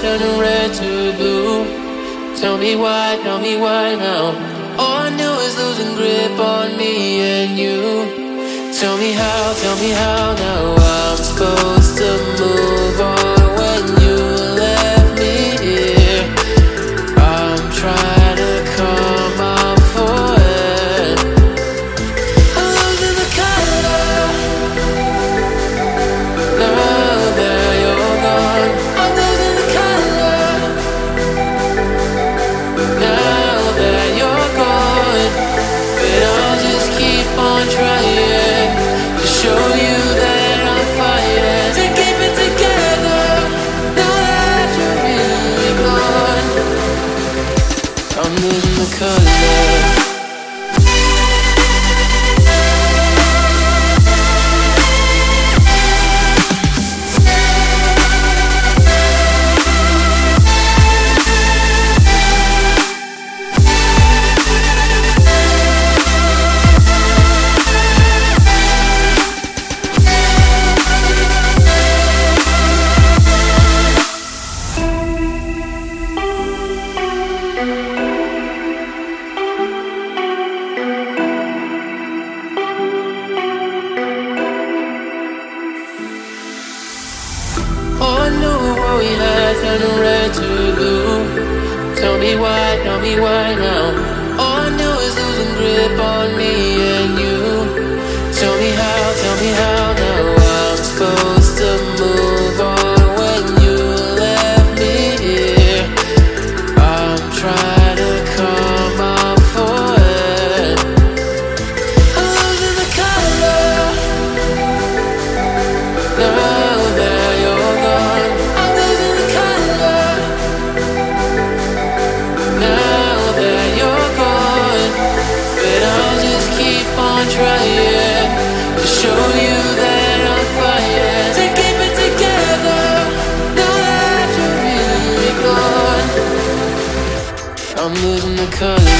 turning red to blue. Tell me why now. All I knew is losing grip on me and you. Tell me how now I'm supposed to move on when you left me here. I'm trying to come up for it. I'm losing the color now that you're gone. I'm losing the color now that you're gone. But I'll just keep on trying to show you that I'm fighting to keep it together now that you're really gone. I'm losing the color. We had turned red to blue. Tell me why now. All I knew is losing grip on me and you. Tell me how now I'm supposed to move on when you left me here. I'm trying to come up for it. I'm losing the color now that you're gone. Trying to show you that I'm fighting to keep it together now that you're really gone. I'm losing the color.